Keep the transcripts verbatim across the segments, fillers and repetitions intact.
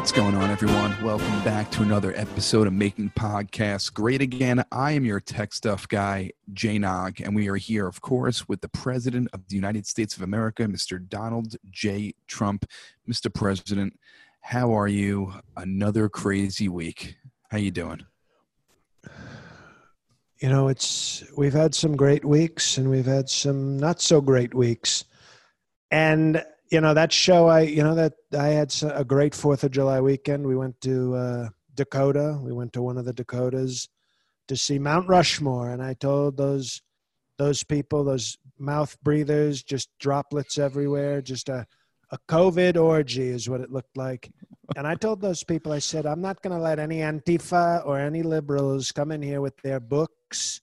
What's going on, everyone? Welcome back to another episode of Making Podcasts Great Again. I am your tech stuff guy, Jay Nog, and we are here, of course, with the President of the United States of America, Mister Donald J. Trump. Mister President, how are you? Another crazy week. How you doing? You know, it's we've had some great weeks and we've had some not so great weeks. And you know, that show, I, you know, that I had a great fourth of July weekend. We went to uh, Dakota. We went to one of the Dakotas to see Mount Rushmore. And I told those, those people, those mouth breathers, just droplets everywhere, just a, a COVID orgy is what it looked like. And I told those people, I said, I'm not going to let any Antifa or any liberals come in here with their books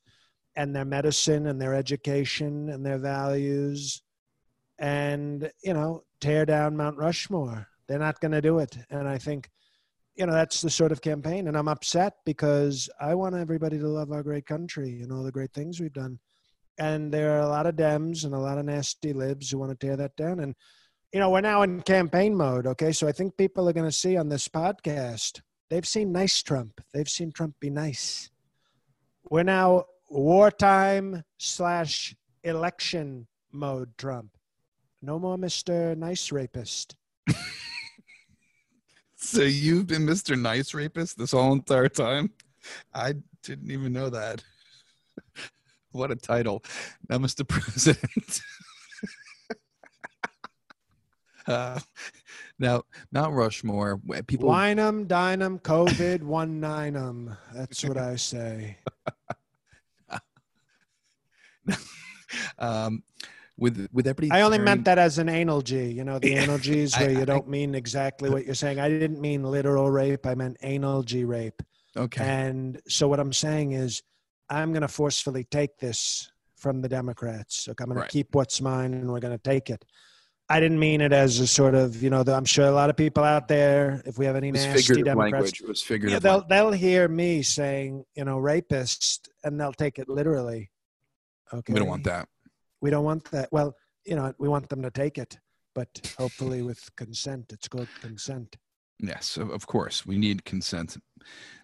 and their medicine and their education and their values and, you know, tear down Mount Rushmore. They're not going to do it. And I think, you know, that's the sort of campaign. And I'm upset because I want everybody to love our great country and all the great things we've done. And there are a lot of Dems and a lot of nasty libs who want to tear that down. And, you know, we're now in campaign mode, okay? So I think people are going to see on this podcast, they've seen nice Trump. They've seen Trump be nice. We're now wartime slash election mode Trump. No more Mister Nice Rapist. So you've been Mister Nice Rapist this whole entire time? I didn't even know that. What a title. Now, Mister President. uh, now, Mount Rushmore. People... Wine 'em, dine 'em, COVID, one nine 'em. That's what I say. um. With, with everybody I only tearing... meant that as an anal G, you know, the anal G's where I, you I, don't I, mean exactly what you're saying. I didn't mean literal rape. I meant anal G rape. Okay. And so what I'm saying is I'm going to forcefully take this from the Democrats. Okay, I'm going right. to keep what's mine and we're going to take it. I didn't mean it as a sort of, you know, the, I'm sure a lot of people out there, if we have any nasty Democrats, it was figurative yeah, they'll, they'll hear me saying, you know, rapist, and they'll take it literally. Okay. We don't want that. We don't want that. Well, you know, we want them to take it, but hopefully with consent. It's called consent. Yes, of course. We need consent.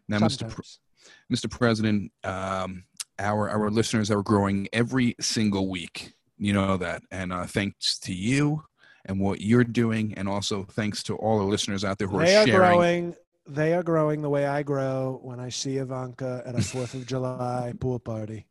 Now, Sometimes. Mister Pre- Mister President, um, our our listeners are growing every single week. You know that. And uh, thanks to you and what you're doing, and also thanks to all the listeners out there who they are, are sharing. Growing, they are growing the way I grow when I see Ivanka at a fourth of July pool party.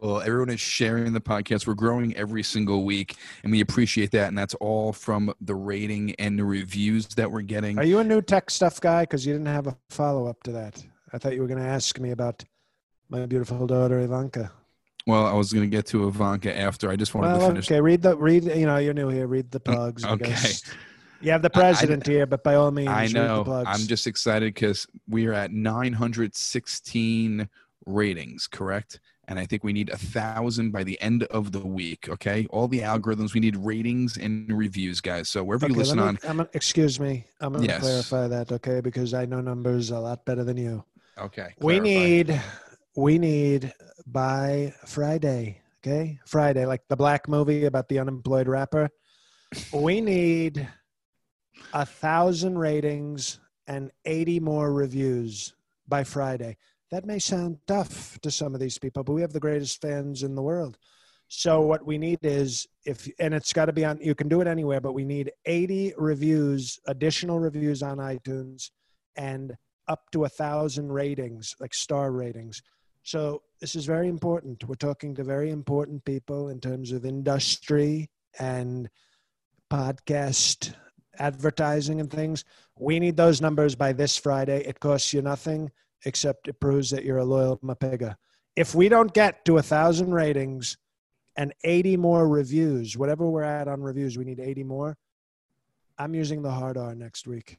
Well, everyone is sharing the podcast. We're growing every single week, and we appreciate that. And that's all from the rating and the reviews that we're getting. Are you a new tech stuff guy? Because you didn't have a follow-up to that. I thought you were going to ask me about my beautiful daughter, Ivanka. Well, I was going to get to Ivanka after. I just wanted well, to finish. Okay, read the read. You know, you're new here. Read the plugs. Okay. Because you have the president I, I, here, but by all means, I know. Read the plugs. I'm just excited because we are at nine hundred sixteen ratings, correct? And I think we need a thousand by the end of the week. Okay, all the algorithms, we need ratings and reviews, guys. So wherever okay, you listen me, on, I'm, excuse me, I'm going to yes. clarify that, okay? Because I know numbers a lot better than you. Okay, clarify. we need, we need by Friday, okay, Friday, like the black movie about the unemployed rapper. We need a thousand ratings and eighty more reviews by Friday. That may sound tough to some of these people, but we have the greatest fans in the world. So what we need is, if and it's got to be on, you can do it anywhere, but we need eighty reviews, additional reviews on iTunes, and up to a thousand ratings, like star ratings. So this is very important. We're talking to very important people in terms of industry and podcast advertising and things. We need those numbers by this Friday. It costs you nothing, except it proves that you're a loyal Mapigga. If we don't get to a thousand ratings and eighty more reviews, whatever we're at on reviews, we need eighty more. I'm using the hard R next week.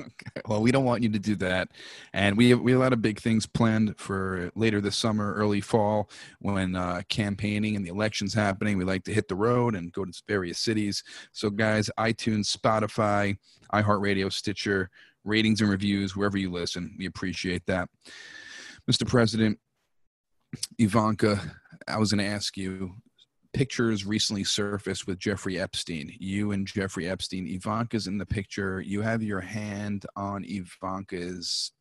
Okay. Well, we don't want you to do that. And we have, we have a lot of big things planned for later this summer, early fall, when uh, campaigning and the election's happening. We like to hit the road and go to various cities. So guys, iTunes, Spotify, iHeartRadio, Stitcher, ratings and reviews, wherever you listen. We appreciate that. Mister President, Ivanka, I was going to ask you, pictures recently surfaced with Jeffrey Epstein. You and Jeffrey Epstein. Ivanka's in the picture. You have your hand on Ivanka's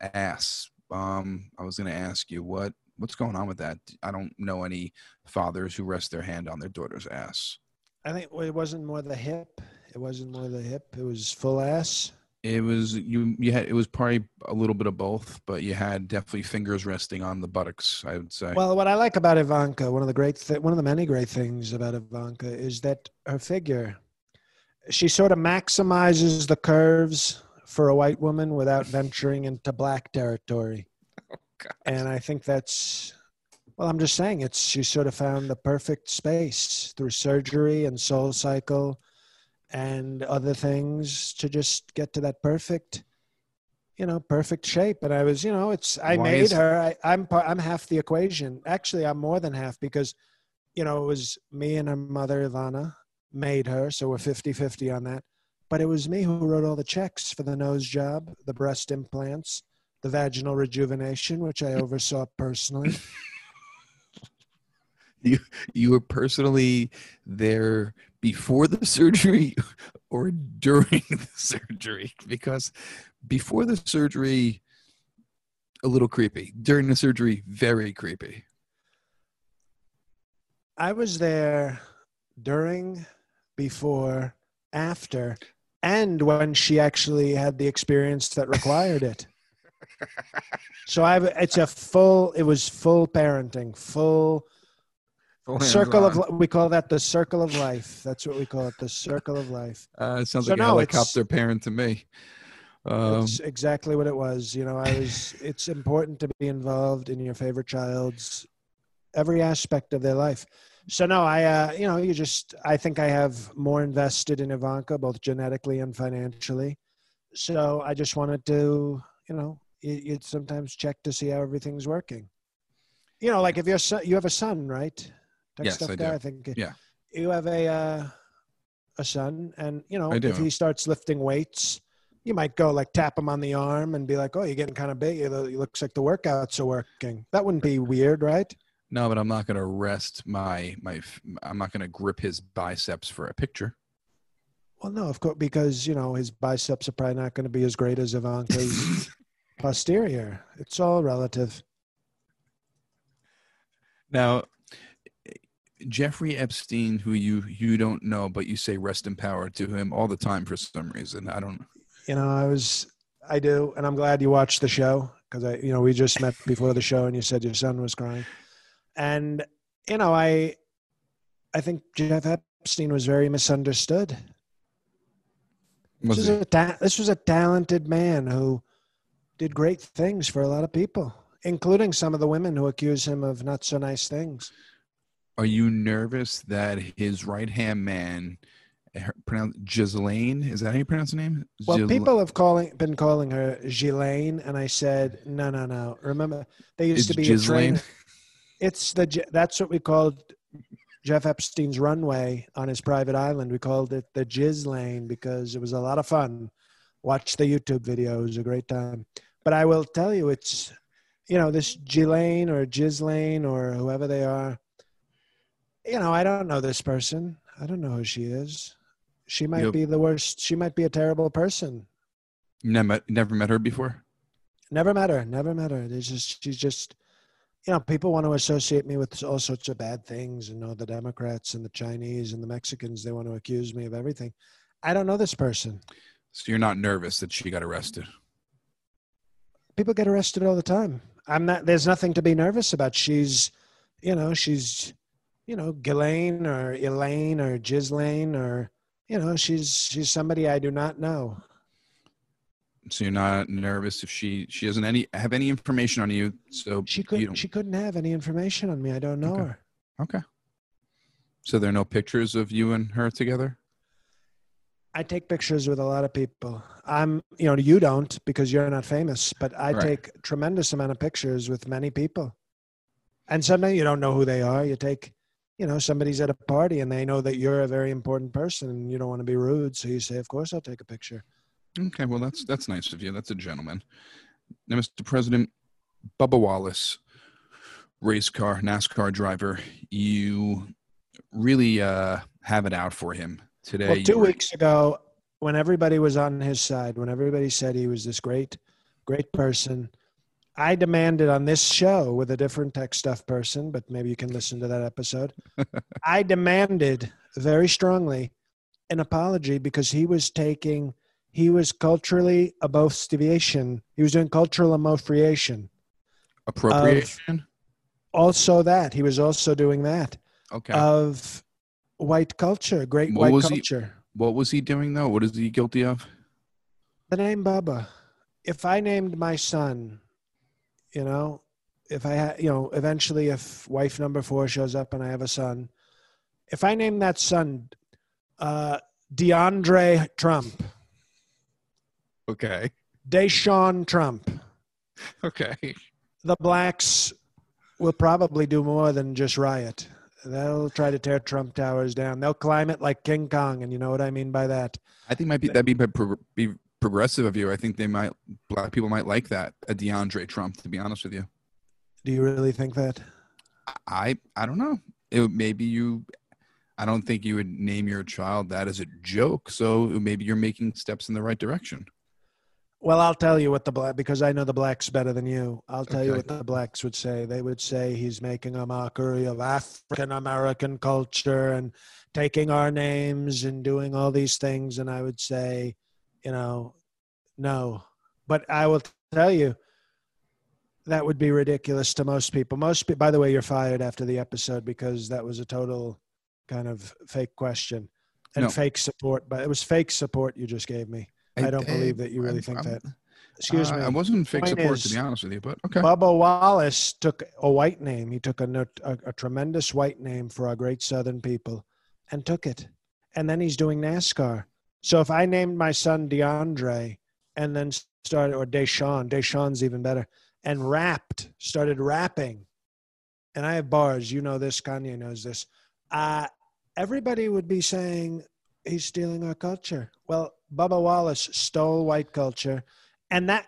ass. Um, I was going to ask you, what what's going on with that? I don't know any fathers who rest their hand on their daughter's ass. I think it wasn't more the hip. It wasn't more the hip. It was full ass. It was you. You had it was probably a little bit of both, but you had definitely fingers resting on the buttocks, I would say. Well, what I like about Ivanka, one of the great, th- one of the many great things about Ivanka is that her figure, she sort of maximizes the curves for a white woman without venturing into black territory. Oh, God. And I think that's, well, I'm just saying it's she sort of found the perfect space through surgery and Soul Cycle and other things to just get to that perfect, you know, perfect shape. And I was, you know, it's, I Why made her, I, I'm part, I'm half the equation. Actually, I'm more than half because, you know, it was me and her mother, Ivana, made her. So we're fifty-fifty on that. But it was me who wrote all the checks for the nose job, the breast implants, the vaginal rejuvenation, which I oversaw personally. You, you were personally there before the surgery or during the surgery? Because before the surgery, a little creepy. During the surgery, very creepy. I was there during, before, after, and when she actually had the experience that required it. So I've, it's a full, it was full parenting, full... Circle of we call that the circle of life. That's what we call it, the circle of life. Uh, it sounds so like no, a helicopter parent to me. Um, it's exactly what it was. You know, I was. It's important to be involved in your favorite child's every aspect of their life. So no, I. Uh, you know, you just. I think I have more invested in Ivanka, both genetically and financially. So I just wanted to. You know, you, you sometimes check to see how everything's working. You know, like if you're so, you have a son, right? Tech yes, stuff I do. Guy, I think yeah. You have a uh, a son, and you know if he starts lifting weights, you might go like tap him on the arm and be like, "Oh, you're getting kind of big. It looks like the workouts are working." That wouldn't be weird, right? No, but I'm not going to rest my my. I'm not going to grip his biceps for a picture. Well, no, of course, because you know his biceps are probably not going to be as great as Ivanka's posterior. It's all relative. Now. Jeffrey Epstein, who you you don't know, but you say rest in power to him all the time for some reason. I don't know. You know, I was, I do, and I'm glad you watched the show because I, you know, we just met before the show, and you said your son was crying, and you know, I, I think Jeff Epstein was very misunderstood. Was this, was a ta- this was a talented man who did great things for a lot of people, including some of the women who accuse him of not so nice things. Are you nervous that his right-hand man, pronounced Ghislaine, is that how you pronounce the name? Well, Ghislaine. People have calling been calling her Ghislaine, and I said, no, no, no. Remember, they used it's to be Ghislaine. A train. It's the that's what we called Jeff Epstein's runway on his private island. We called it the Ghislaine because it was a lot of fun. Watch the YouTube video; it was a great time. But I will tell you, it's you know this Ghislaine or Ghislaine or whoever they are. You know, I don't know this person. I don't know who she is. She might You'll, be the worst. She might be a terrible person. Never, never met her before? Never met her. Never met her. There's just, she's just, you know, people want to associate me with all sorts of bad things. You know, the Democrats and the Chinese and the Mexicans, they want to accuse me of everything. I don't know this person. So you're not nervous that she got arrested? People get arrested all the time. I'm not, there's nothing to be nervous about. She's, you know, she's... You know, Ghislaine or Elaine or Ghislaine or, you know, she's she's somebody I do not know. So you're not nervous if she, she doesn't any have any information on you. So she couldn't she couldn't have any information on me. I don't know okay. her. Okay. So there are no pictures of you and her together? I take pictures with a lot of people. I'm you know, you don't because you're not famous, but I right. take a tremendous amount of pictures with many people. And sometimes you don't know who they are. You take You know, somebody's at a party and they know that you're a very important person and you don't want to be rude. So you say, of course, I'll take a picture. Okay. Well, that's that's nice of you. That's a gentleman. Now, Mister President, Bubba Wallace, race car, NASCAR driver, you really uh, have it out for him today. Well, two were- weeks ago, when everybody was on his side, when everybody said he was this great, great person, I demanded on this show with a different tech stuff person, but maybe you can listen to that episode. I demanded very strongly an apology because he was taking, he was culturally appropriation. He was doing cultural appropriation. Appropriation? Also that. He was also doing that. Okay. Of white culture, great what white culture. He, what was he doing though? What is he guilty of? The name Bubba. If I named my son... You know, if I, ha- you know, eventually if wife number four shows up and I have a son, if I name that son uh, DeAndre Trump. Okay. Deshaun Trump. Okay. The blacks will probably do more than just riot. They'll try to tear Trump Towers down. They'll climb it like King Kong. And you know what I mean by that? I think might be that'd be, pro- be progressive of you. I think they might, black people might like that, a DeAndre Trump, to be honest with you. Do you really think that? I I don't know. It, maybe you, I don't think you would name your child that as a joke. So maybe you're making steps in the right direction. Well, I'll tell you what the black, because I know the blacks better than you. I'll tell okay. you what the blacks would say. They would say he's making a mockery of African American culture and taking our names and doing all these things. And I would say, you know, no, but I will tell you that would be ridiculous to most people. Most people, by the way, you're fired after the episode because that was a total kind of fake question and no. fake support, but it was fake support you just gave me. I, I don't believe that you really I, think I'm, that. Excuse uh, me. I wasn't fake Point support is, to be honest with you, but okay. Bubba Wallace took a white name. He took a, a, a tremendous white name for our great Southern people and took it. And then he's doing NASCAR. So if I named my son DeAndre and then started, or Deshaun, Deshaun's even better, and rapped, started rapping, and I have bars, you know this, Kanye knows this, uh, everybody would be saying he's stealing our culture. Well, Bubba Wallace stole white culture, and that,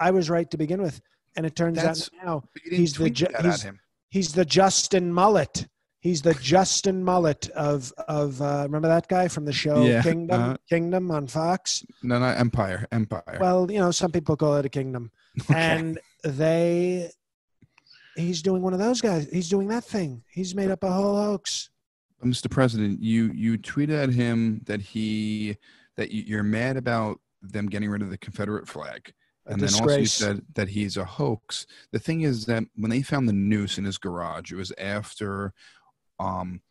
I was right to begin with, and it turns That's, out now he's the, ju- he's, he's the Justin Mullet. He's the Justin Mullet of, of uh, remember that guy from the show yeah, Kingdom uh, Kingdom on Fox? No, not Empire, Empire. Well, you know, some people call it a kingdom. Okay. And they, he's doing one of those guys. He's doing that thing. He's made up a whole hoax. Mister President, you, you tweeted at him that he, that you're mad about them getting rid of the Confederate flag. And then also you said that he's a hoax. The thing is that when they found the noose in his garage, it was after... Um,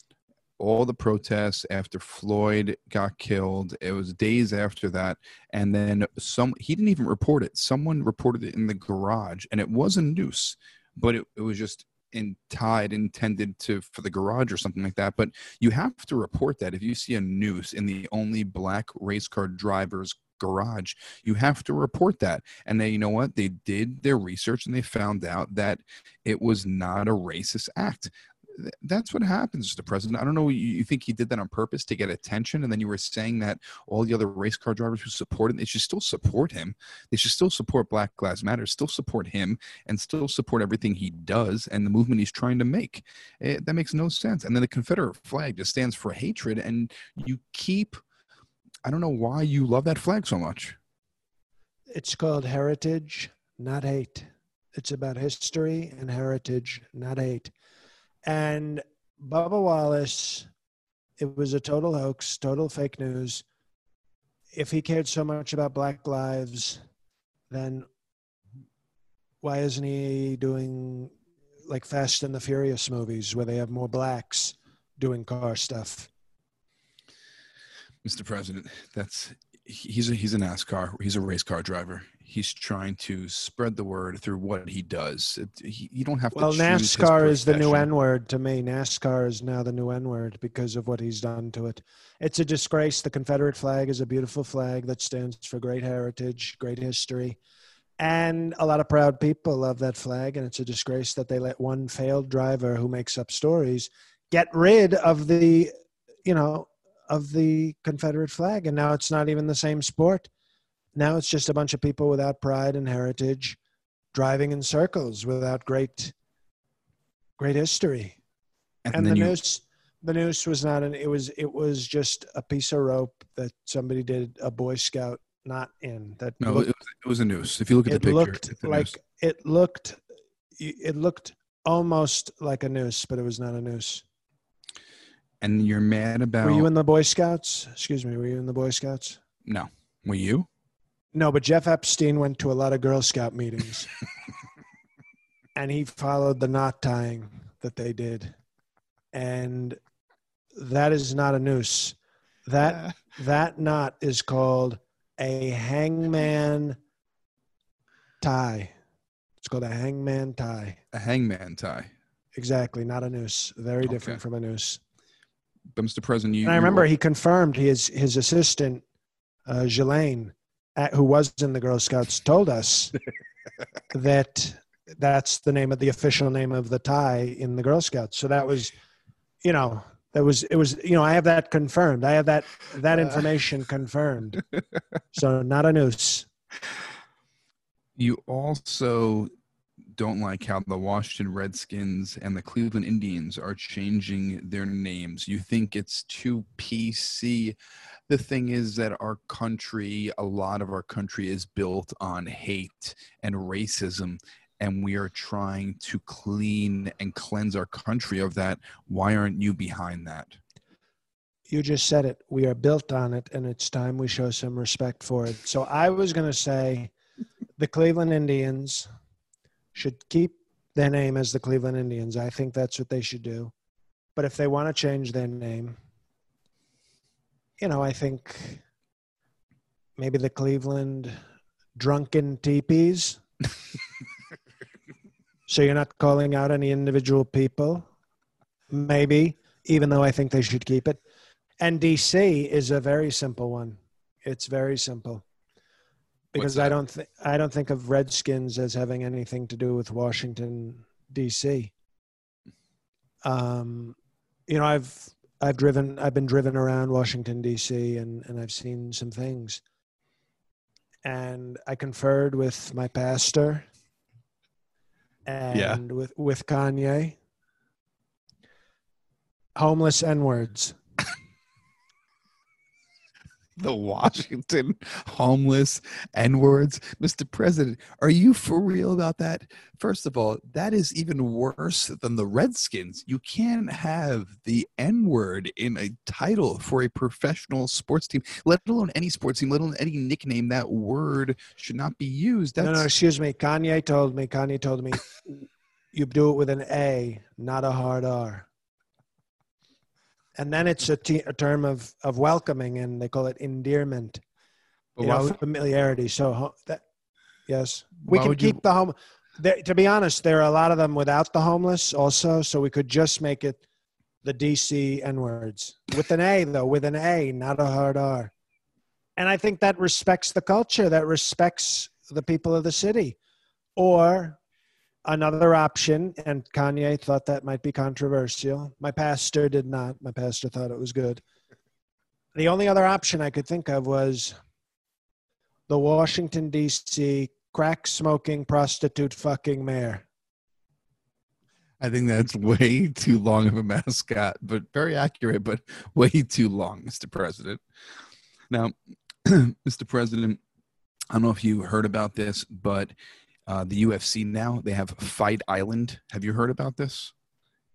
all the protests after Floyd got killed. It was days after that, and then some. He didn't even report it. Someone reported it in the garage, and it was a noose, but it, it was just in tied intended to for the garage or something like that. But you have to report that if you see a noose in the only black race car driver's garage, you have to report that. And they, you know what? They did their research and they found out that it was not a racist act. That's what happens to the president. I don't know. You think he did that on purpose to get attention? And then you were saying that all the other race car drivers who support him, they should still support him. They should still support Black Lives Matter, still support him, and still support everything he does and the movement he's trying to make. It, that makes no sense. And then the Confederate flag just stands for hatred. And you keep, I don't know why you love that flag so much. It's called heritage, not hate. It's about history and heritage, not hate. And Bubba Wallace, it was a total hoax, total fake news. If he cared so much about black lives, then why isn't he doing like Fast and the Furious movies where they have more blacks doing car stuff? Mister President, that's he's a, he's a NASCAR, he's a race car driver. He's trying to spread the word through what he does. He, you don't have to. Well, NASCAR is the new N-word to me. NASCAR is now the new N-word because of what he's done to it. It's a disgrace. The Confederate flag is a beautiful flag that stands for great heritage, great history. And a lot of proud people love that flag. And it's a disgrace that they let one failed driver who makes up stories get rid of the, you know, of the Confederate flag. And now it's not even the same sport. Now it's just a bunch of people without pride and heritage driving in circles without great, great history. And, and the you, noose, The noose was not an, it was, it was just a piece of rope that somebody did a Boy Scout knot in. That no, looked, it, was, it was a noose. If you look at the picture, looked it's a like, noose. It looked, it looked almost like a noose, but it was not a noose. And you're mad about, were you in the Boy Scouts? Excuse me. Were you in the Boy Scouts? No. Were you? No, but Jeff Epstein went to a lot of Girl Scout meetings and he followed the knot tying that they did. And that is not a noose. That yeah. that knot is called a hangman tie. It's called a hangman tie. A hangman tie. Exactly. Not a noose. Very okay. different from a noose. But Mister President, you... And I remember he confirmed his, his assistant, uh, Ghislaine, at, who was in the Girl Scouts, told us that that's the name of the official name of the tie in the Girl Scouts. So that was... You know, that was, it was, you know, I have that confirmed. I have that, that information uh, confirmed. So not a noose. You also don't like how the Washington Redskins and the Cleveland Indians are changing their names. You think it's too P C. The thing is that our country, a lot of our country is built on hate and racism. And we are trying to clean and cleanse our country of that. Why aren't you behind that? You just said it. We are built on it, and it's time we show some respect for it. So I was going to say the Cleveland Indians should keep their name as the Cleveland Indians. I think that's what they should do. But if they want to change their name, you know, I think maybe the Cleveland Drunken Teepees. So you're not calling out any individual people, maybe, even though I think they should keep it. And D C is a very simple one. It's very simple because I don't think I don't think of Redskins as having anything to do with Washington D C. Um, you know, I've I've driven I've been driven around Washington D C and and I've seen some things. And I conferred with my pastor. And yeah. with, with Kanye, homeless N-words. The Washington homeless N-words. Mister President, are you for real about that? First of all, that is even worse than the Redskins. You can't have the N-word in a title for a professional sports team, let alone any sports team, let alone any nickname. That word should not be used. That's- no, no, excuse me. Kanye told me, Kanye told me, you do it with an A, not a hard R. And then it's a, t- a term of, of welcoming, and they call it endearment, you know, would, familiarity. So, that, yes, we can keep you, the home. There, to be honest, there are a lot of them without the homeless also, so we could just make it the D C N-words. With an A, though, with an A, not a hard R. And I think that respects the culture, that respects the people of the city. Or another option, and Kanye thought that might be controversial. My pastor did not. My pastor thought it was good. The only other option I could think of was the Washington, D C crack-smoking, prostitute-fucking mayor. I think that's way too long of a mascot, but very accurate, but way too long, Mister President. Now, Mister President, I don't know if you heard about this, but... Uh, the U F C now, they have Fight Island. Have you heard about this?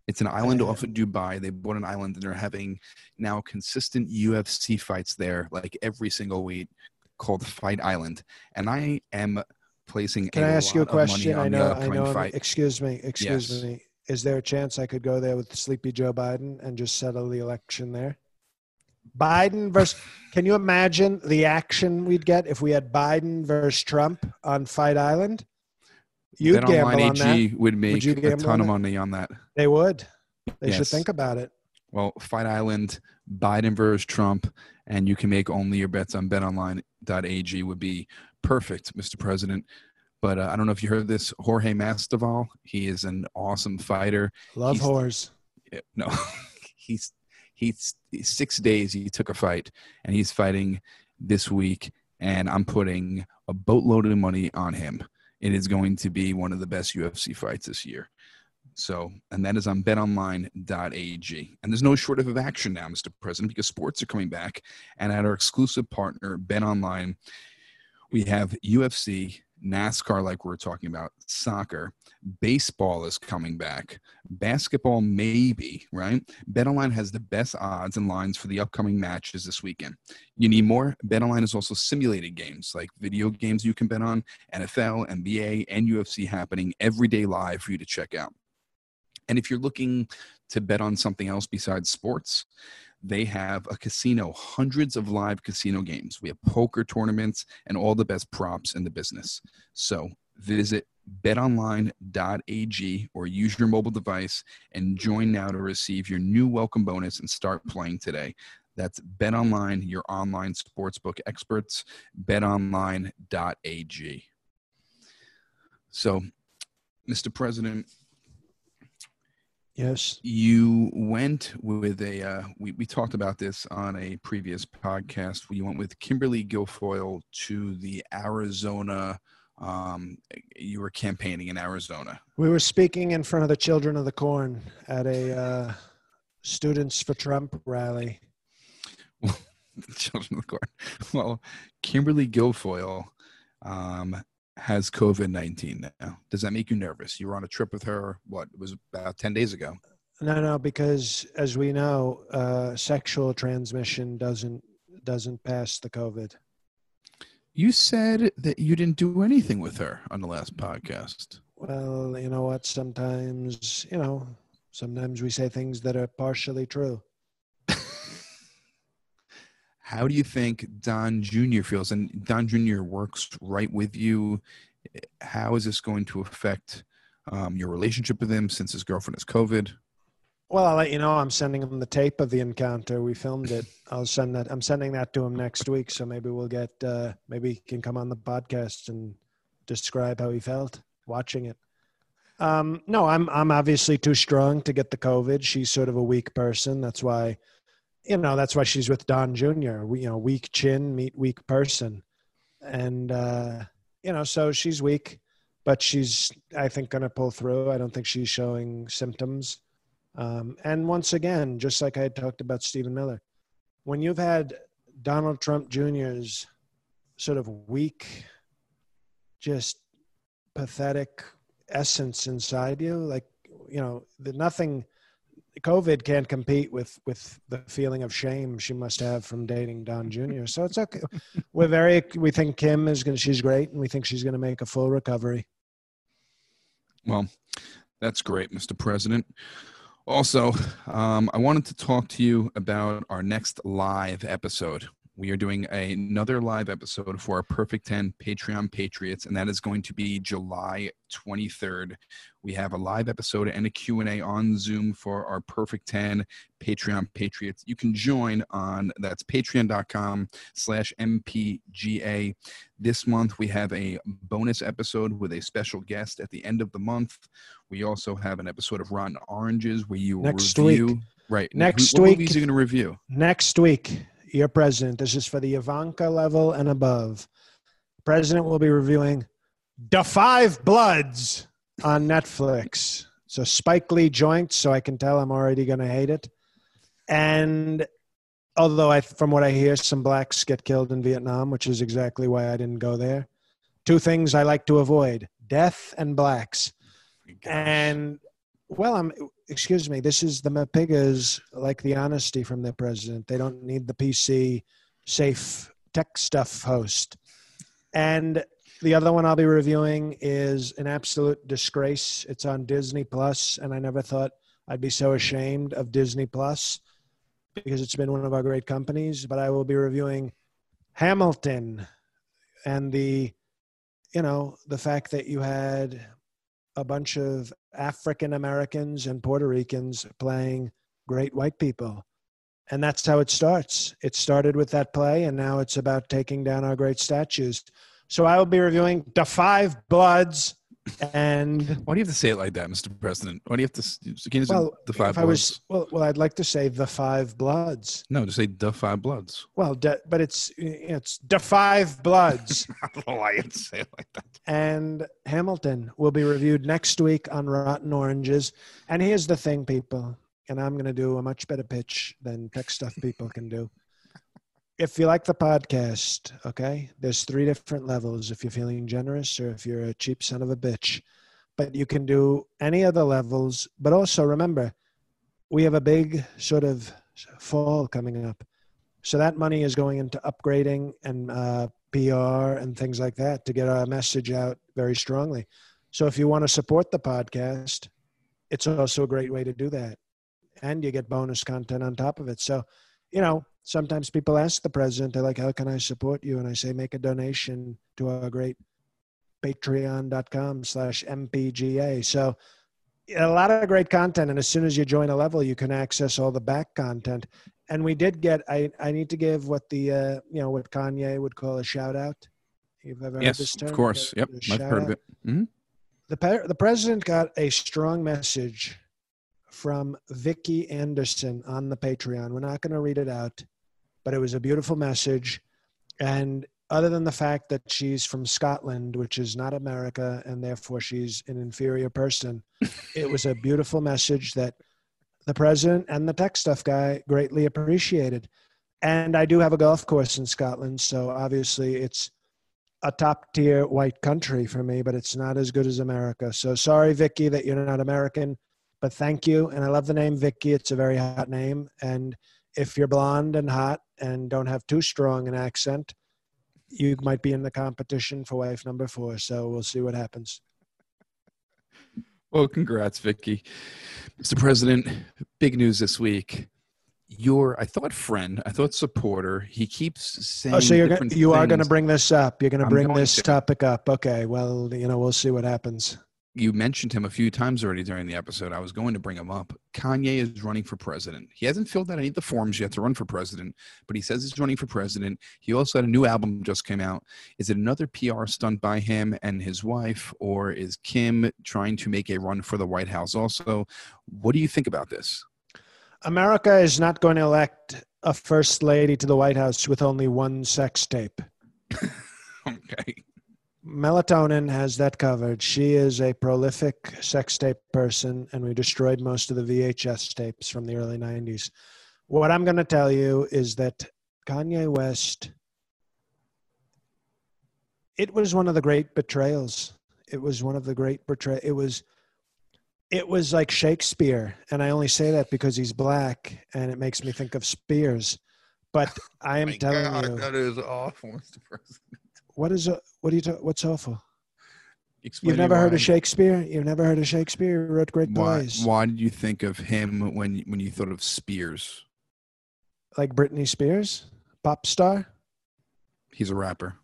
It's an island off of Dubai. They bought an island and they're having now consistent U F C fights there, like every single week, called Fight Island. And I am placing Can a I ask lot you a question? I know, I know. Fight. Excuse me. Excuse yes. me. Is there a chance I could go there with Sleepy Joe Biden and just settle the election there? Biden versus, can you imagine the action we'd get if we had Biden versus Trump on Fight Island? You'd Bet gamble Online on A G that. Would make would a ton of money on that. They would. They yes. should think about it. Well, Fight Island, Biden versus Trump, and you can make only your bets on bet online dot a g would be perfect, Mister President. But uh, I don't know if you heard this, Jorge Masvidal. He is an awesome fighter. Love he's, whores. Yeah, no, he's he's six days he took a fight, and he's fighting this week, and I'm putting a boatload of money on him. It is going to be one of the best U F C fights this year. So, and that is on bet online dot a g. And there's no shortage of action now, Mister President, because sports are coming back. And at our exclusive partner, BetOnline, we have U F C, NASCAR, like we were talking about, soccer, baseball is coming back, basketball maybe, right? BetOnline has the best odds and lines for the upcoming matches this weekend. You need more? BetOnline is also simulated games like video games you can bet on, N F L, N B A, and U F C happening every day live for you to check out. And if you're looking to bet on something else besides sports, they have a casino, hundreds of live casino games. We have poker tournaments and all the best props in the business. So visit bet online dot a g or use your mobile device and join now to receive your new welcome bonus and start playing today. That's BetOnline, your online sportsbook experts, bet online dot a g. So, Mister President, yes, you went with a, uh, we, we talked about this on a previous podcast. You went with Kimberly Guilfoyle to the Arizona, um, you were campaigning in Arizona. We were speaking in front of the Children of the Corn at a uh, Students for Trump rally. Children of the Corn. Well, Kimberly Guilfoyle um, has covid nineteen now. Does that make you nervous? You were on a trip with her, what, it was about ten days ago? No, no, because as we know, uh, sexual transmission doesn't doesn't pass the COVID. You said that you didn't do anything with her on the last podcast. Well, you know what? Sometimes, you know, sometimes we say things that are partially true. How do you think Don Junior feels? And Don Junior works right with you. How is this going to affect um, your relationship with him since his girlfriend is COVID? Well, I'll let you know. I'm sending him the tape of the encounter. We filmed it. I'll send that. I'm sending that to him next week. So maybe we'll get, uh, maybe he can come on the podcast and describe how he felt watching it. Um, no, I'm, I'm obviously too strong to get the COVID. She's sort of a weak person. That's why, you know, that's why she's with Don Junior We, you know, weak chin, meet weak person. And, uh, you know, so she's weak, but she's, I think, going to pull through. I don't think she's showing symptoms. Um, and once again, just like I had talked about Stephen Miller, when you've had Donald Trump Junior's sort of weak, just pathetic essence inside you, like, you know, the, nothing... COVID can't compete with, with the feeling of shame she must have from dating Don Junior So it's okay. We're very, we think Kim is going to, she's great. And we think she's going to make a full recovery. Well, that's great, Mister President. Also, um, I wanted to talk to you about our next live episode. We are doing a, another live episode for our Perfect ten Patreon Patriots, and that is going to be July twenty-third. We have a live episode and a Q and A on Zoom for our Perfect ten Patreon Patriots. You can join on, that's patreon dot com slash M P G A. This month, we have a bonus episode with a special guest at the end of the month. We also have an episode of Rotten Oranges where you next review. Week. Right. Next what week. What movies are you going to review? Next week. Your president. This is for the Ivanka level and above. President will be reviewing Da Five Bloods on Netflix. So Spike Lee joint, so I can tell I'm already going to hate it. And although I, from what I hear, some blacks get killed in Vietnam, which is exactly why I didn't go there. Two things I like to avoid, death and blacks. Gosh. And well, I'm, excuse me, this is the Mapiggas like the honesty from their president. They don't need the P C safe tech stuff host. And the other one I'll be reviewing is an absolute disgrace. It's on Disney Plus, and I never thought I'd be so ashamed of Disney Plus because it's been one of our great companies. But I will be reviewing Hamilton and the, you know, the fact that you had a bunch of African Americans and Puerto Ricans playing great white people. And that's how it starts. It started with that play, and now it's about taking down our great statues. So I will be reviewing Da Five Bloods And why do you have to say it like that, Mister President? Why do you have to? Can you well, say the five if bloods? I was, well, well, I'd like to say the Five Bloods. No, to say Da Five Bloods. Well, de, but it's it's Da Five Bloods. I don't know why you'd say it like that. And Hamilton will be reviewed next week on Rotten Oranges. And here's the thing, people. And I'm going to do a much better pitch than tech stuff people can do. If you like the podcast, okay, there's three different levels. If you're feeling generous or if you're a cheap son of a bitch, but you can do any of the levels. But also remember, we have a big sort of fall coming up. So that money is going into upgrading and uh, P R and things like that to get our message out very strongly. So if you want to support the podcast, it's also a great way to do that. And you get bonus content on top of it. So, you know, sometimes people ask the president, they're like, how can I support you? And I say, make a donation to our great patreon dot com slash M P G A. So a lot of great content. And as soon as you join a level, you can access all the back content. And we did get, I, I need to give what the, uh, you know, what Kanye would call a shout out. You've ever yes, heard this term? Yes, of course. Yep, I've heard of it. Mm-hmm. The, the president got a strong message from Vicki Anderson on the Patreon. We're not going to read it out, but it was a beautiful message. And other than the fact that she's from Scotland, which is not America, and therefore she's an inferior person, it was a beautiful message that the president and the tech stuff guy greatly appreciated. And I do have a golf course in Scotland, so obviously it's a top tier white country for me, but it's not as good as America. So sorry, Vicki, that you're not American. But thank you, and I love the name Vicky. It's a very hot name, and if you're blonde and hot and don't have too strong an accent, you might be in the competition for wife number four, so we'll see what happens. Well, congrats, Vicky. Mister President, big news this week. Your, I thought friend, I thought supporter, he keeps saying oh, so you're different gonna, you things. Are going to bring this up. You're gonna bring going to bring this topic up. Okay, well, you know, we'll see what happens. You mentioned him a few times already during the episode. I was going to bring him up. Kanye is running for president. He hasn't filled out any of the forms yet to run for president, but he says he's running for president. He also had a new album just came out. Is it another P R stunt by him and his wife, or is Kim trying to make a run for the White House also? What do you think about this? America is not going to elect a first lady to the White House with only one sex tape. Okay. Melatonin has that covered. She is a prolific sex tape person, and we destroyed most of the V H S tapes from the early nineties. What I'm going to tell you is that Kanye West, it was one of the great betrayals. It was one of the great betrayals. It was, it was like Shakespeare, and I only say that because he's black, and it makes me think of Spears. But I am telling God, you. That is awful, Mister President. What is, what do you, ta- what's awful? Explain You've never why. heard of Shakespeare? You've never heard of Shakespeare? He wrote great plays. Why, why did you think of him when, when you thought of Spears? Like Britney Spears? Pop star? He's a rapper.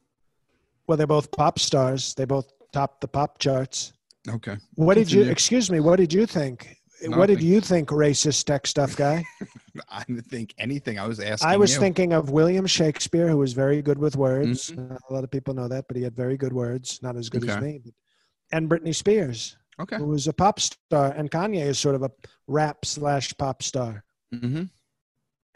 Well, they're both pop stars. They both topped the pop charts. Okay. What Continue. did you, excuse me, what did you think? Nothing. What did you think, racist tech stuff guy? I didn't think anything. I was asking I was you. thinking of William Shakespeare, who was very good with words. Mm-hmm. Not a lot of people know that, but he had very good words. Not as good okay. as me. But, and Britney Spears, okay. who was a pop star. And Kanye is sort of a rap slash pop star. Mm-hmm.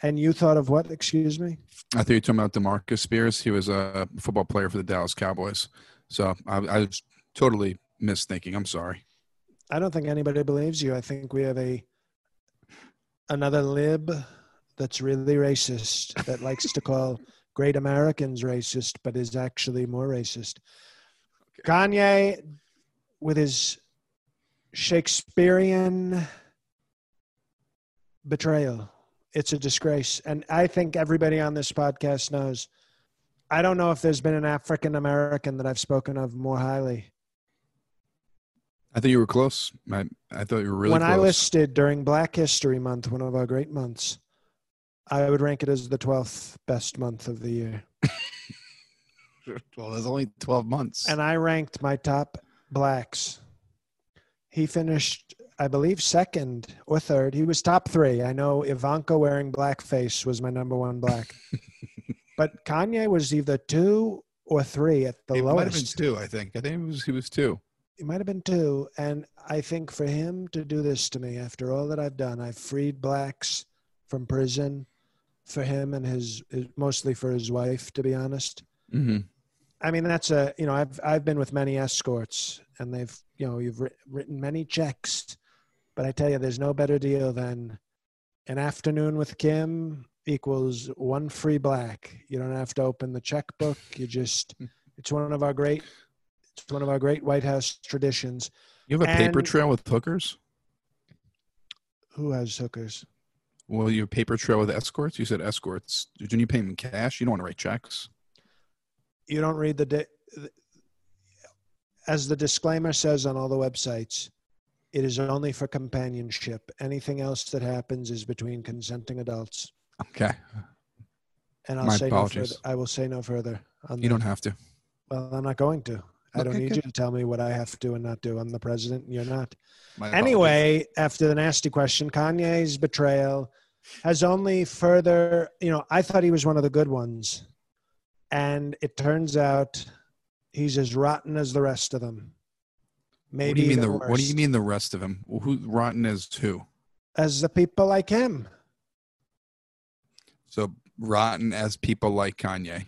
And you thought of what, excuse me? I thought you were talking about DeMarcus Spears. He was a football player for the Dallas Cowboys. So I, I was totally misthinking. I'm sorry. I don't think anybody believes you. I think we have a another lib that's really racist that likes to call great Americans racist, but is actually more racist. Okay. Kanye, with his Shakespearean betrayal, it's a disgrace. And I think everybody on this podcast knows. I don't know if there's been an African American that I've spoken of more highly. I thought you were close. I, I thought you were really when close. When I listed during Black History Month, one of our great months, I would rank it as the twelfth best month of the year. Well, there's only twelve months. And I ranked my top blacks. He finished, I believe, second or third. He was top three. I know Ivanka wearing blackface was my number one black. But Kanye was either two or three at the it lowest. It might have been two, I think. I think it was, he was two. It might have been two. And I think for him to do this to me, after all that I've done, I've freed blacks from prison for him and his, mostly for his wife, to be honest. Mm-hmm. I mean, that's a, you know, I've, I've been with many escorts and they've, you know, you've writ- written many checks, but I tell you, there's no better deal than an afternoon with Kim equals one free black. You don't have to open the checkbook. You just, it's one of our great, it's one of our great White House traditions. You have a and paper trail with hookers? Who has hookers? Well, you have a paper trail with escorts? You said escorts. Didn't you pay them cash? You don't want to write checks. You don't read the, di- as the disclaimer says on all the websites, it is only for companionship. Anything else that happens is between consenting adults. Okay. And I'll My say apologies. No further. I will say no further. You don't have to. Well, I'm not going to. I don't okay, need good. you to tell me what I have to do and not do. I'm the president and you're not. Anyway, after the nasty question, Kanye's betrayal has only further, you know, I thought he was one of the good ones. And it turns out he's as rotten as the rest of them. Maybe what do you mean the, worse. What do you mean the rest of him? Who rotten as who? As the people like him. So rotten as people like Kanye.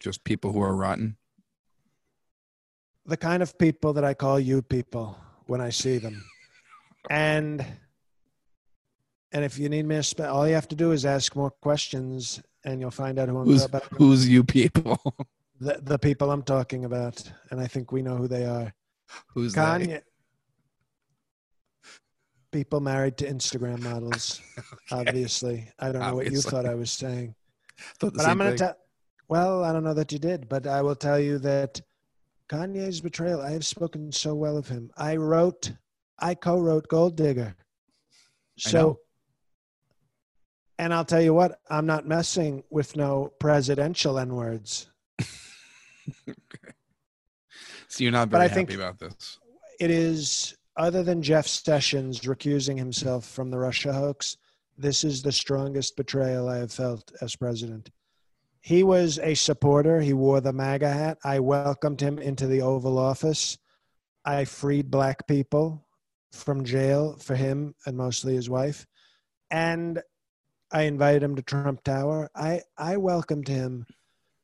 Just people who are rotten. The kind of people that I call you people when I see them. And and if you need me to spend, all you have to do is ask more questions and you'll find out who I'm who's, talking about. Who's you people? The, the people I'm talking about. And I think we know who they are. Who's Kanye? They? People married to Instagram models, okay. obviously. I don't know obviously. what you thought I was saying. Thought but I'm going to tell, well, I don't know that you did, but I will tell you that Kanye's betrayal. I have spoken so well of him. I wrote, I co-wrote Gold Digger. So, and I'll tell you what, I'm not messing with no presidential N-words. Okay. So you're not very happy about this. It is, other than Jeff Sessions recusing himself from the Russia hoax, this is the strongest betrayal I have felt as president. He was a supporter. He wore the MAGA hat. I welcomed him into the Oval Office. I freed black people from jail for him and mostly his wife. And I invited him to Trump Tower. I, I welcomed him,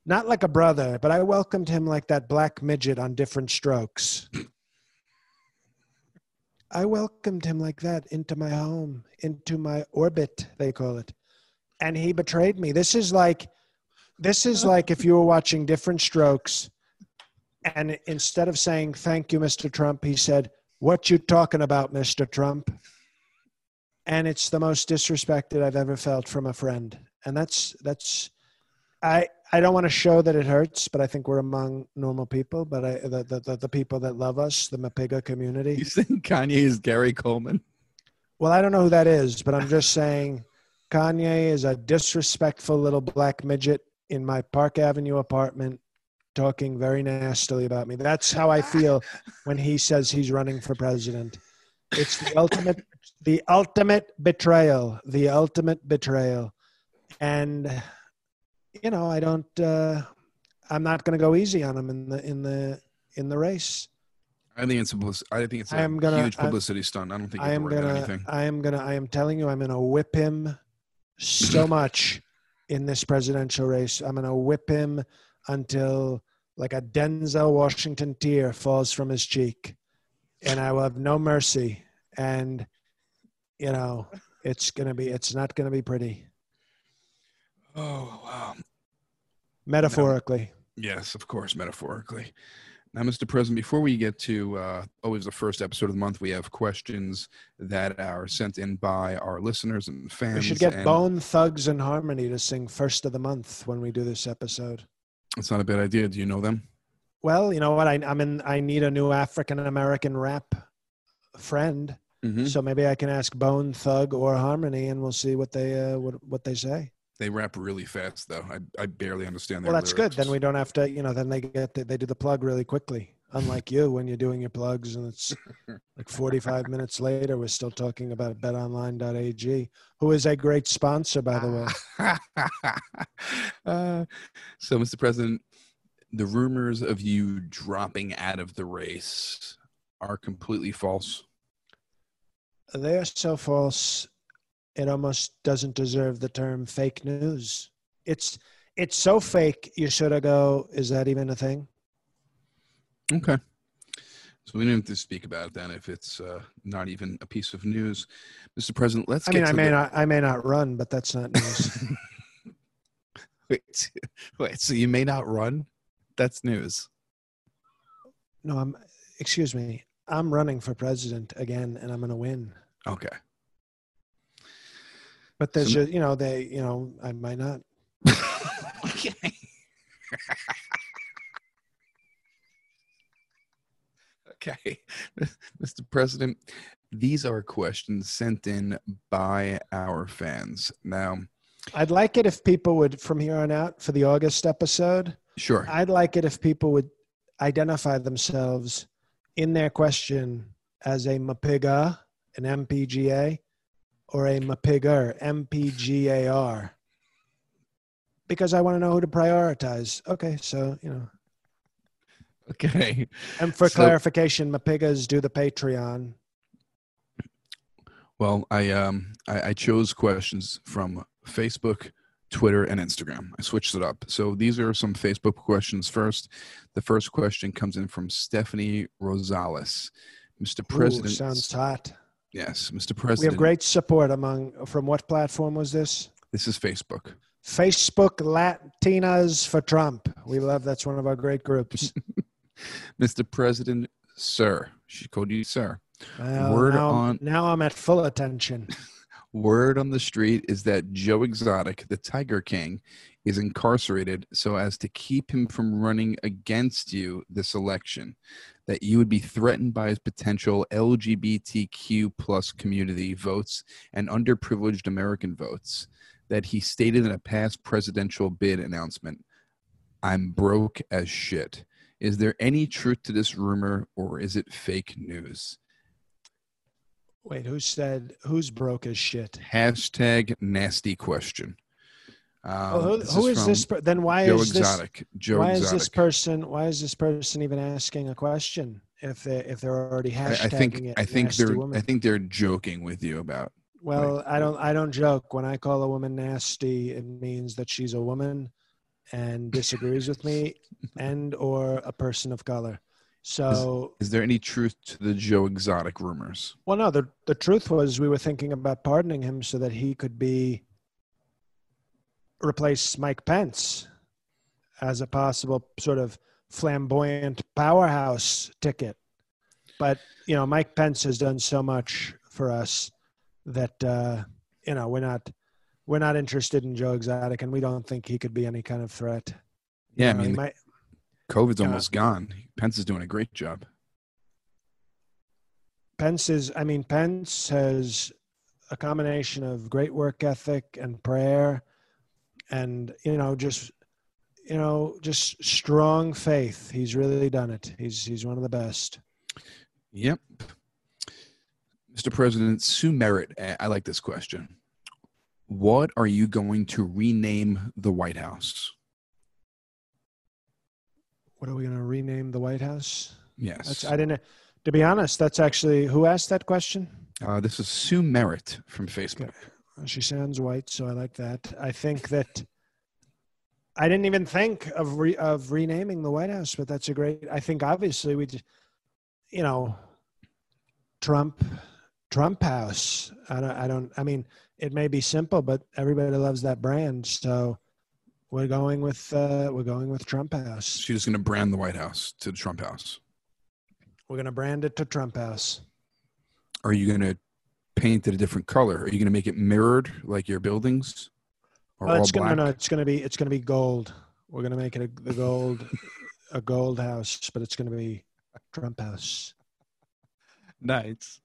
not like a brother, but I welcomed him like that black midget on Different Strokes. I welcomed him like that into my home, into my orbit, they call it. And he betrayed me. This is like... This is like if you were watching Different Strokes, and instead of saying, thank you, Mister Trump, he said, what you talking about, Mister Trump? And it's the most disrespected I've ever felt from a friend. And that's, that's I I don't want to show that it hurts, but I think we're among normal people, but I, the, the, the people that love us, the Mapigga community. You think Kanye is Gary Coleman? Well, I don't know who that is, but I'm just saying Kanye is a disrespectful little black midget in my Park Avenue apartment talking very nastily about me. That's how I feel when he says he's running for president. It's the ultimate, the ultimate betrayal, the ultimate betrayal. And, you know, I don't, uh, I'm not going to go easy on him in the, in the, in the race. I think it's a, I think it's a I'm gonna, huge publicity I'm, stunt. I don't think you have to worry gonna, about anything. I am going to, I am telling you, I'm going to whip him so much. In this presidential race, I'm going to whip him until like a Denzel Washington tear falls from his cheek, and I will have no mercy. And, you know, it's going to be, it's not going to be pretty. Oh, wow. Metaphorically. Now, yes, of course. Metaphorically. Now, Mister President, before we get to uh, always the first episode of the month, we have questions that are sent in by our listeners and fans. We should get and- Bone Thugs-N-Harmony to sing first of the month when we do this episode. That's not a bad idea. Do you know them? Well, you know what? I, I'm in, I need a new African-American rap friend. Mm-hmm. So maybe I can ask Bone Thug or Harmony, and we'll see what they uh, what, what they say. They rap really fast, though. I I barely understand their Well, that's lyrics. Good. Then we don't have to, you know, then they get, the, they do the plug really quickly. Unlike you, when you're doing your plugs and it's like forty-five minutes later, we're still talking about bet online dot a g, who is a great sponsor, by the way. uh, so, Mister President, the rumors of you dropping out of the race are completely false. They are so false, it almost doesn't deserve the term fake news. It's it's so fake, you sort of go, is that even a thing? Okay. So we don't have to speak about it then if it's uh, not even a piece of news. Mister President, let's I get mean, to I mean, the- I may not run, but that's not news. Wait, wait, so you may not run? That's news. No, I'm, excuse me. I'm running for president again, and I'm going to win. Okay. But there's, so, just, you know, they, you know, I might not. Okay. Okay. Mister President, these are questions sent in by our fans. Now, I'd like it if people would, from here on out, for the August episode. Sure. I'd like it if people would identify themselves in their question as a Mapigga, an M P G A, or a Mapiggar, M P G A R. Because I want to know who to prioritize. Okay, so, you know. Okay. And for so, clarification, Mapiggas do the Patreon. Well, I um I, I chose questions from Facebook, Twitter, and Instagram. I switched it up. So these are some Facebook questions first. The first question comes in from Stephanie Rosales. Mister President. Ooh, sounds hot. Yes, Mister President. We have great support among, from what platform was this? This is Facebook. Facebook Latinas for Trump. We love, that's one of our great groups. Mister President, sir. She called you sir. Well, Word now, on. Now I'm at full attention. Word on the street is that Joe Exotic, the Tiger King, is incarcerated so as to keep him from running against you this election, that you would be threatened by his potential L G B T Q plus community votes and underprivileged American votes, that he stated in a past presidential bid announcement, I'm broke as shit. Is there any truth to this rumor, or is it fake news? Wait, who said, who's broke as shit? Hashtag nasty question. Um, oh, who this who is, is this? Per- then why Joe is Exotic. this? Joe why Exotic. Is this person? Why is this person even asking a question if they if they're already hashtagging I, I think, it? I think nasty they're woman? I think they're joking with you about. Well, like, I don't I don't joke. When I call a woman nasty, it means that she's a woman and disagrees with me, and or a person of color. So is, is there any truth to the Joe Exotic rumors? Well, no, the, the truth was we were thinking about pardoning him so that he could be replace Mike Pence as a possible sort of flamboyant powerhouse ticket. But, you know, Mike Pence has done so much for us that, uh, you know, we're not, we're not interested in Joe Exotic, and we don't think he could be any kind of threat. Yeah. You know, I mean, might, COVID's almost uh, gone. Pence is doing a great job. Pence is, I mean, Pence has a combination of great work ethic and prayer and, you know, just, you know, just strong faith. He's really done it. He's, he's one of the best. Yep. Mister President, Sue Merritt, I like this question. What are you going to rename the White House? What are we going to rename the White House? Yes. That's, I didn't, to be honest, that's actually, who asked that question? Uh, this is Sue Merritt from Facebook. Okay. She sounds white, so I like that. I think that, I didn't even think of re, of renaming the White House, but that's a great, I think obviously we, you know, Trump, Trump House. I don't, I don't, I mean, it may be simple, but everybody loves that brand, so. We're going with uh, we're going with Trump House. She's going to brand the White House to the Trump House. We're going to brand it to Trump House. Are you going to paint it a different color? Are you going to make it mirrored like your buildings? Or oh, all it's black? Gonna, no, it's going to be it's going to be gold. We're going to make it a, a gold a gold house, but it's going to be Trump House. Nice.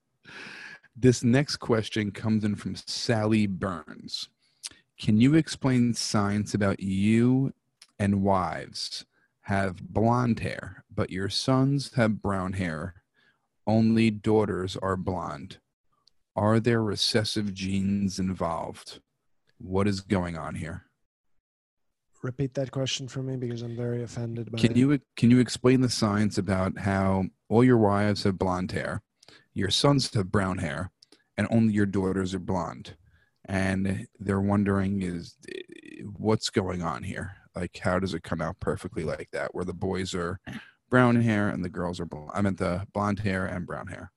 This next question comes in from Sally Burns. Can you explain science about you and wives have blonde hair, but your sons have brown hair? Only daughters are blonde. Are there recessive genes involved? What is going on here? repeat that question for me, because I'm very offended by it. Can you, can you explain the science about how all your wives have blonde hair, your sons have brown hair, and only your daughters are blonde? And they're wondering, is what's going on here? Like, how does it come out perfectly like that, where the boys are brown hair and the girls are blonde? I meant the blonde hair and brown hair.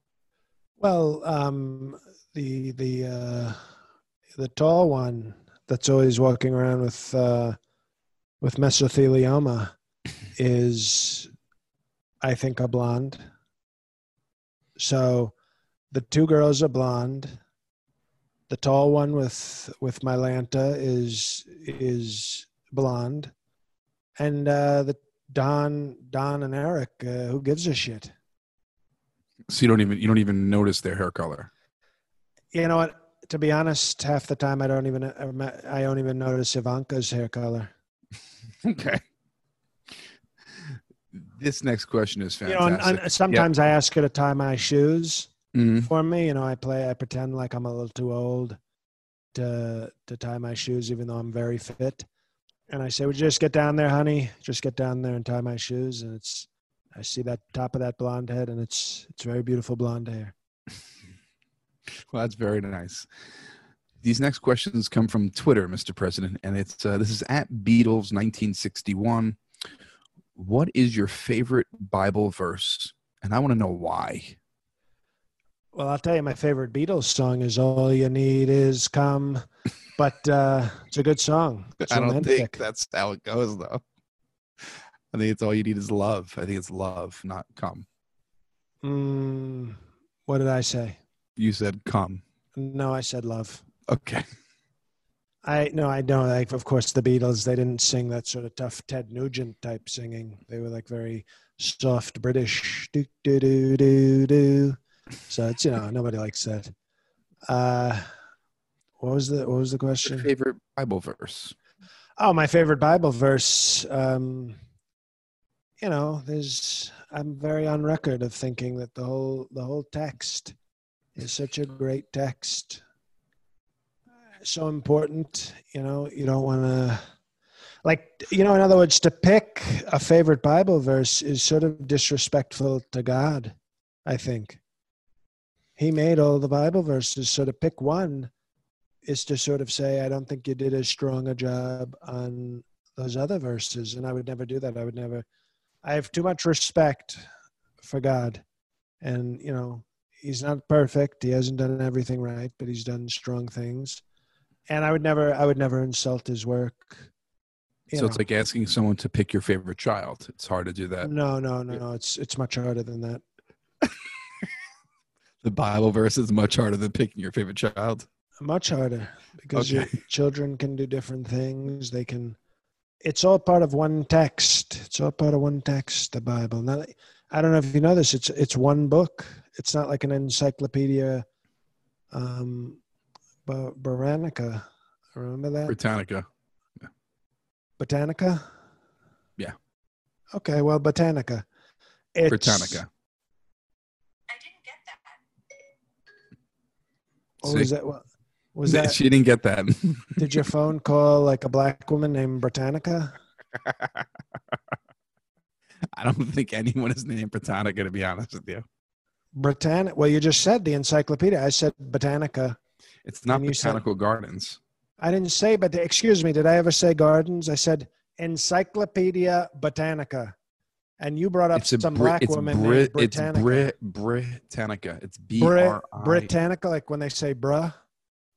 Well, um, the the uh, the tall one that's always walking around with uh, with mesothelioma is, I think, a blonde. So the two girls are blonde. The tall one with with Mylanta is is blonde, and uh, the Don Don and Eric, uh, who gives a shit? So you don't even you don't even notice their hair color. You know what? To be honest, half the time I don't even I don't even notice Ivanka's hair color. Okay. This next question is fantastic. You know, and, and sometimes yep. I ask her to tie my shoes. Mm-hmm. For me, you know, I play, I pretend like I'm a little too old to to tie my shoes, even though I'm very fit. And I say, "Would you just get down there, honey? Just get down there and tie my shoes." And it's, I see that top of that blonde head, and it's it's very beautiful blonde hair. Well, that's very nice. These next questions come from Twitter, Mister President, and it's uh, this is at Beatles nineteen sixty-one. What is your favorite Bible verse, and I want to know why. Well, I'll tell you, my favorite Beatles song is "All You Need Is Come," but uh, it's a good song. It's I romantic. Don't think that's how it goes, though. I think it's "All You Need Is Love." I think it's love, not come. Mm, what did I say? You said come. No, I said love. Okay. I no, I don't. Like, of course, the Beatles, they didn't sing that sort of tough Ted Nugent type singing. They were like very soft British. Do, do, do, do, do. So it's, you know, nobody likes that. Uh, what was the, what was the question? Your favorite Bible verse. Oh, my favorite Bible verse. Um, you know, there's, I'm very on record of thinking that the whole, the whole text is such a great text. So important, you know, you don't want to like, you know, in other words, to pick a favorite Bible verse is sort of disrespectful to God, I think. He made all the Bible verses, so to pick one is to sort of say, I don't think you did as strong a job on those other verses, and I would never do that. I would never, I have too much respect for God, and, you know, he's not perfect. He hasn't done everything right, but he's done strong things, and I would never, I would never insult his work. So know. It's like asking someone to pick your favorite child. It's hard to do that. No, no, no, no. It's, it's much harder than that. The Bible verse is much harder than picking your favorite child. Much harder, because okay. your children can do different things. They can. It's all part of one text. It's all part of one text. The Bible. Now, I don't know if you know this. It's it's one book. It's not like an encyclopedia. Um, Britannica. Remember that? Britannica. Yeah. Britannica. Yeah. Okay. Well, Britannica. It's, Britannica. Or was that, was that, she didn't get that. Did your phone call like a black woman named Britannica? I don't think anyone is named Britannica, to be honest with you. Britannica. Well, you just said the encyclopedia. I said Britannica. It's not Botanical Gardens. I didn't say, but excuse me. Did I ever say gardens? I said Encyclopedia Britannica. And you brought up some Br- black woman Br- named Britannica. It's Br- Britannica. It's B R I. Britannica, like when they say bruh.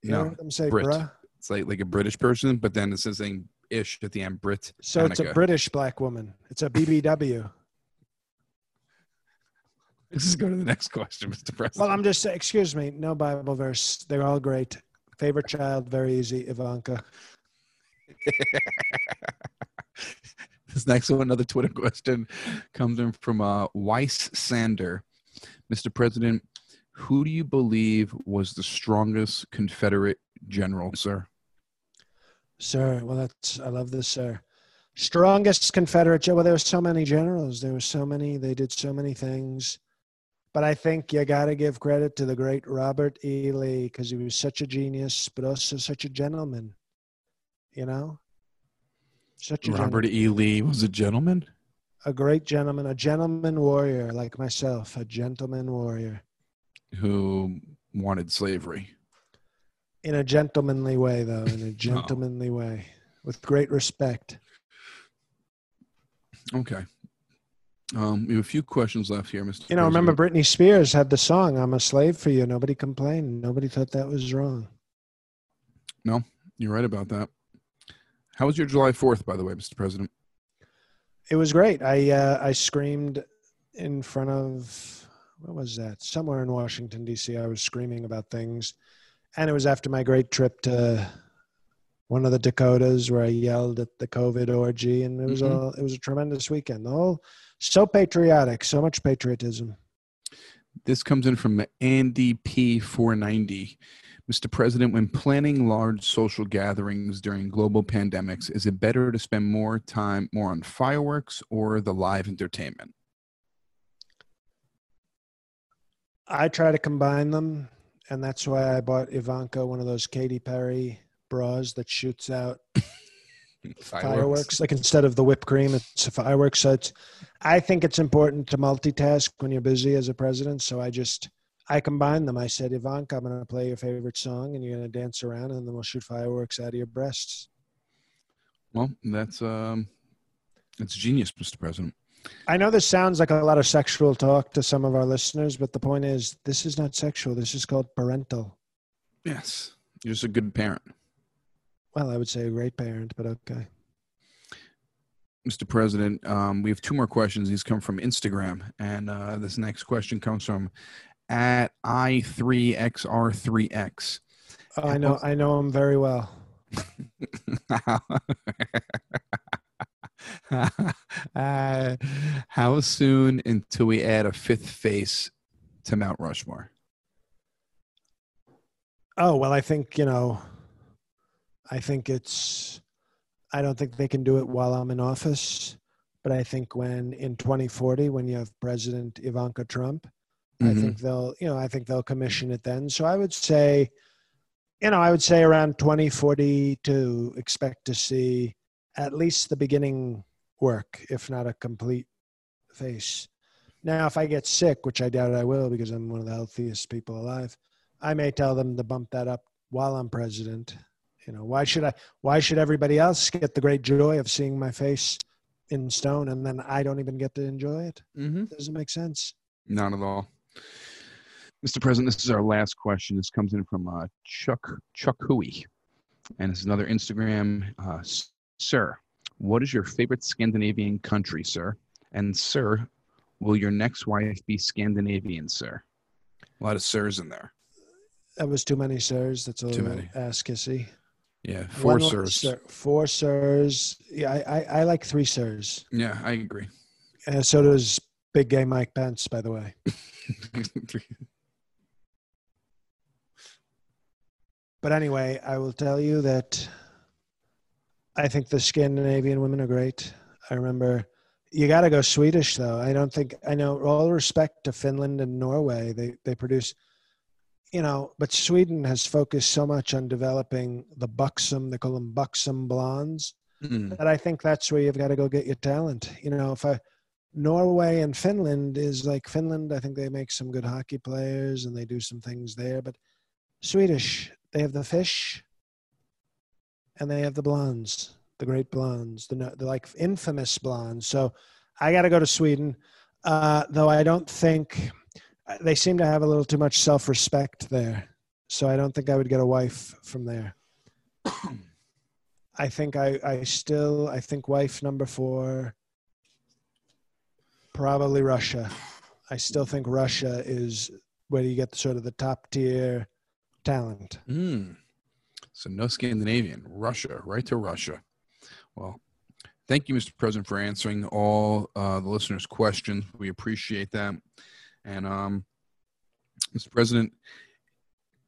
You no, know what I'm saying, Brit. Bruh? It's like, like a British person, but then it's saying ish at the end, Brit. So it's a British black woman. It's a B B W. Let's just go to the next question, Mister President. Well, I'm just saying, excuse me, no Bible verse. They're all great. Favorite child, very easy, Ivanka. This next one, another Twitter question, comes in from uh, Weiss Sander. Mister President, who do you believe was the strongest Confederate general, sir? Sir, well, that's, I love this, sir. Strongest Confederate, well, there were so many generals. There were so many, they did so many things. But I think you got to give credit to the great Robert E. Lee, because he was such a genius, but also such a gentleman, you know? Such a Robert gentleman. E. Lee was a gentleman? A great gentleman, a gentleman warrior like myself, a gentleman warrior. Who wanted slavery. In a gentlemanly way, though, in a gentlemanly oh. way, with great respect. Okay. Um, we have a few questions left here, Mister You know, President. Remember Britney Spears had the song, I'm a Slave for You. Nobody complained. Nobody thought that was wrong. No, you're right about that. How was your July fourth, by the way, Mister President? It was great. I, uh, I screamed in front of, what was that? Somewhere in Washington, D C, I was screaming about things. And it was after my great trip to one of the Dakotas where I yelled at the COVID orgy. And it was mm-hmm. all, it was a tremendous weekend. The whole, so patriotic, so much patriotism. This comes in from Andy P four ninety. Mister President, when planning large social gatherings during global pandemics, is it better to spend more time more on fireworks or the live entertainment? I try to combine them. And that's why I bought Ivanka one of those Katy Perry bras that shoots out fireworks. fireworks. Like instead of the whipped cream, it's a fireworks. So it's, I think it's important to multitask when you're busy as a president. So I just, I combined them. I said, Ivanka, I'm going to play your favorite song and you're going to dance around and then we'll shoot fireworks out of your breasts. Well, that's, um, that's genius, Mister President. I know this sounds like a lot of sexual talk to some of our listeners, but the point is, this is not sexual. This is called parental. Yes. You're just a good parent. Well, I would say a great parent, but okay. Mister President, um, we have two more questions. These come from Instagram. And uh, this next question comes from at I three X R three X. Oh, I know, I know him very well. uh, how soon until we add a fifth face to Mount Rushmore? Oh, well, I think, you know, I think it's, I don't think they can do it while I'm in office, but I think when in twenty forty, when you have President Ivanka Trump, mm-hmm. I think they'll, you know, I think they'll commission it then. So I would say, you know, I would say around twenty forty-two, expect to see at least the beginning work, if not a complete face. Now, if I get sick, which I doubt I will because I'm one of the healthiest people alive, I may tell them to bump that up while I'm president. You know, why should I, why should everybody else get the great joy of seeing my face in stone and then I don't even get to enjoy it? Mm-hmm. Doesn't make sense. Not at all. Mister President, this is our last question. This comes in from uh, Chuck, Chuck Hui. And it's another Instagram uh, Sir, what is your favorite Scandinavian country, sir? And, sir, will your next wife be Scandinavian, sir? A lot of sirs in there. That was too many sirs. That's a too little many. Ass-kissy. Yeah, four One sirs. Sir, four sirs. Yeah, I, I, I like three sirs. Yeah, I agree. And so does big gay Mike Pence, by the way. But anyway, I will tell you that I think the Scandinavian women are great. I remember you got to go Swedish though. I don't think I know all respect to Finland and Norway. They, they produce, you know, but Sweden has focused so much on developing the buxom, they call them buxom blondes. Mm. That I think that's where you've got to go get your talent. You know, if I, Norway and Finland is like Finland, I think they make some good hockey players and they do some things there, but Swedish, they have the fish. And they have the blondes, the great blondes, the, the like infamous blondes. So I got to go to Sweden, uh, though I don't think they seem to have a little too much self-respect there. So I don't think I would get a wife from there. I think I, I still, I think wife number four, probably Russia. I still think Russia is where you get the, sort of the top tier talent. Mm. So no Scandinavian, Russia, right to Russia. Well, thank you, Mister President, for answering all uh, the listeners' questions. We appreciate that. And, um, Mister President,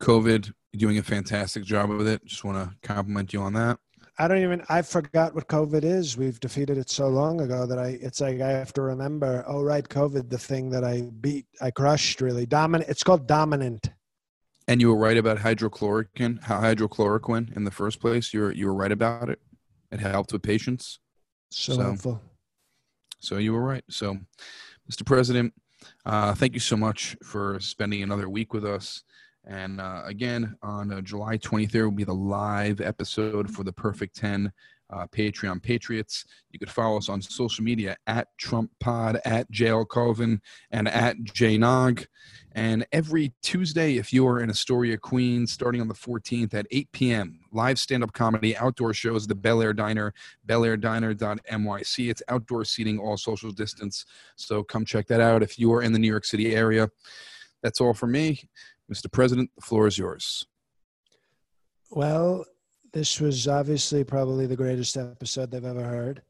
COVID, you're doing a fantastic job with it. Just want to compliment you on that. I don't even, I forgot what COVID is. We've defeated it so long ago that I, it's like I have to remember, oh, right, COVID, the thing that I beat, I crushed really. Domin- it's called dominant. And you were right about hydrochloroquine, hydrochloroquine in the first place. You were, you were right about it. It helped with patients. So, helpful. So you were right. So, Mister President, uh, thank you so much for spending another week with us. And uh, again, on uh, July twenty-third will be the live episode for the Perfect ten uh, Patreon Patriots. You could follow us on social media at Trump Pod, at J L Colvin, and at Jay Nog. And every Tuesday, if you are in Astoria, Queens, starting on the fourteenth at eight p.m., live stand-up comedy, outdoor shows, the Bel Air Diner, bel air diner dot m y c. It's outdoor seating, all social distance. So come check that out if you are in the New York City area. That's all for me. Mister President, the floor is yours. Well, this was obviously probably the greatest episode they've ever heard.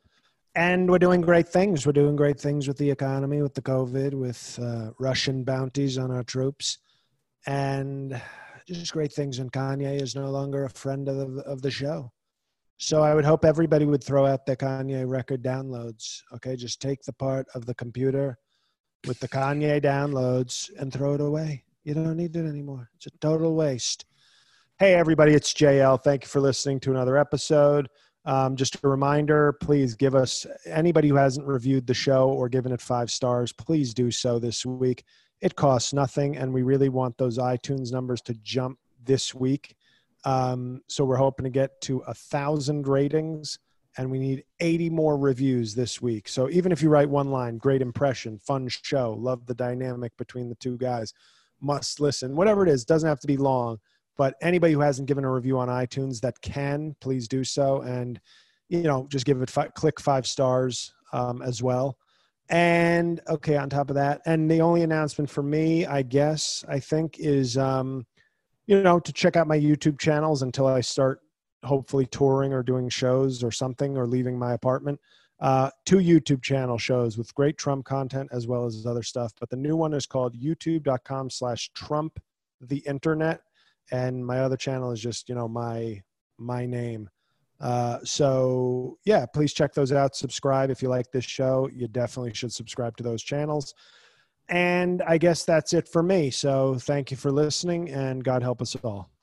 And we're doing great things. We're doing great things with the economy, with the COVID, with uh, Russian bounties on our troops. And just great things. And Kanye is no longer a friend of the, of the show. So I would hope everybody would throw out their Kanye record downloads. Okay, just take the part of the computer with the Kanye downloads and throw it away. You don't need it anymore. It's a total waste. Hey, everybody, it's J L. Thank you for listening to another episode. Um, just a reminder, please give us, anybody who hasn't reviewed the show or given it five stars, please do so this week. It costs nothing, and we really want those iTunes numbers to jump this week. Um, so we're hoping to get to one thousand ratings, and we need eighty more reviews this week. So even if you write one line, great impression, fun show, love the dynamic between the two guys, must listen, whatever it is, doesn't have to be long, but anybody who hasn't given a review on iTunes that can, please do so. And, you know, just give it five, click five stars um, as well. And okay, on top of that, and the only announcement for me, I guess, I think is, um, you know, to check out my YouTube channels until I start hopefully touring or doing shows or something, or leaving my apartment. Uh, two YouTube channel shows with great Trump content as well as other stuff. But the new one is called youtube.com slash Trump the internet. And my other channel is just, you know, my, my name. Uh, so yeah, please check those out. Subscribe. If you like this show, you definitely should subscribe to those channels. And I guess that's it for me. So thank you for listening, and God help us all.